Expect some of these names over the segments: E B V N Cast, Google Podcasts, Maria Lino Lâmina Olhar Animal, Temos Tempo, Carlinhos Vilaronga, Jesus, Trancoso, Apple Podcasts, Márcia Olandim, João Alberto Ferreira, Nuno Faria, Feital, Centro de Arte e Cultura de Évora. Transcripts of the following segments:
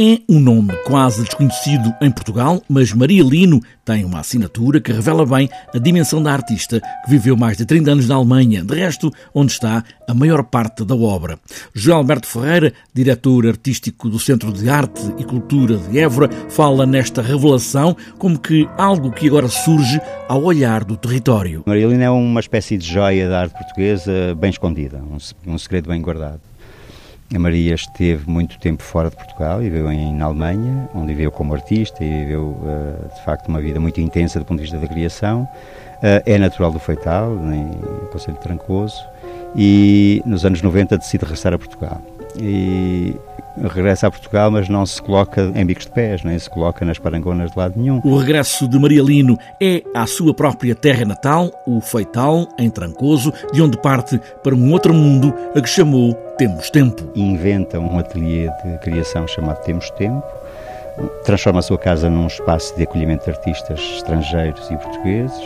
É um nome quase desconhecido em Portugal, mas Maria Lino tem uma assinatura que revela bem a dimensão da artista que viveu mais de 30 anos na Alemanha, de resto, onde está a maior parte da obra. João Alberto Ferreira, diretor artístico do Centro de Arte e Cultura de Évora, fala nesta revelação como que algo que agora surge ao olhar do território. Maria Lino é uma espécie de joia da arte portuguesa bem escondida, um segredo bem guardado. A Maria esteve muito tempo fora de Portugal, viveu na Alemanha, onde viveu como artista e viveu, de facto, uma vida muito intensa do ponto de vista da criação. É natural do Feital, no concelho de Trancoso, e nos anos 90 decide regressar a Portugal. E regressa a Portugal, mas não se coloca em bicos de pés, nem se coloca nas parangonas de lado nenhum. O regresso de Maria Lino é à sua própria terra natal, o Feital, em Trancoso, de onde parte para um outro mundo a que chamou Temos Tempo. Inventa um ateliê de criação chamado Temos Tempo, transforma a sua casa num espaço de acolhimento de artistas estrangeiros e portugueses,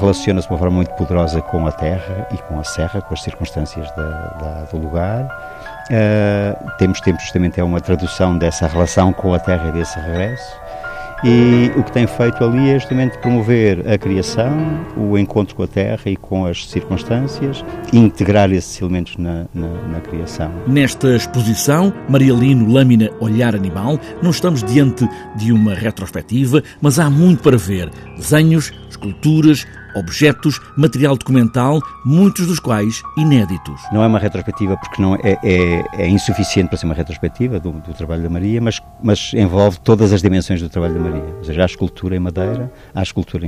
relaciona-se de uma forma muito poderosa com a terra e com a serra, com as circunstâncias do lugar. Temos Tempo justamente é uma tradução dessa relação com a terra e desse regresso, e o que tem feito ali é justamente promover a criação, o encontro com a terra e com as circunstâncias, e integrar esses elementos na criação. Nesta exposição, Maria Lino Lâmina Olhar Animal, não estamos diante de uma retrospectiva, mas há muito para ver: desenhos, esculturas, objetos, material documental, muitos dos quais inéditos. Não é uma retrospectiva porque não é insuficiente para ser uma retrospectiva do trabalho da Maria, mas envolve todas as dimensões do trabalho da Maria. Ou seja, há escultura em madeira, há escultura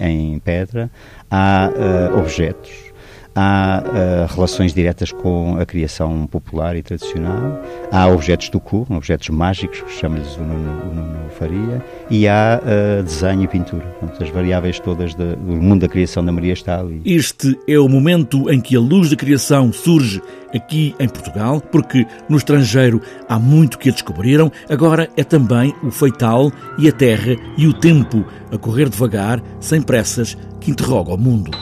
em pedra, há objetos. Há relações diretas com a criação popular e tradicional, há objetos do curro, objetos mágicos, que chama-lhes o Nuno Faria, e há desenho e pintura. Portanto, as variáveis todas do mundo da criação da Maria está ali. Este é o momento em que a luz da criação surge aqui em Portugal, porque no estrangeiro há muito que a descobriram. Agora é também o Feital e a terra e o tempo a correr devagar, sem pressas, que interroga o mundo.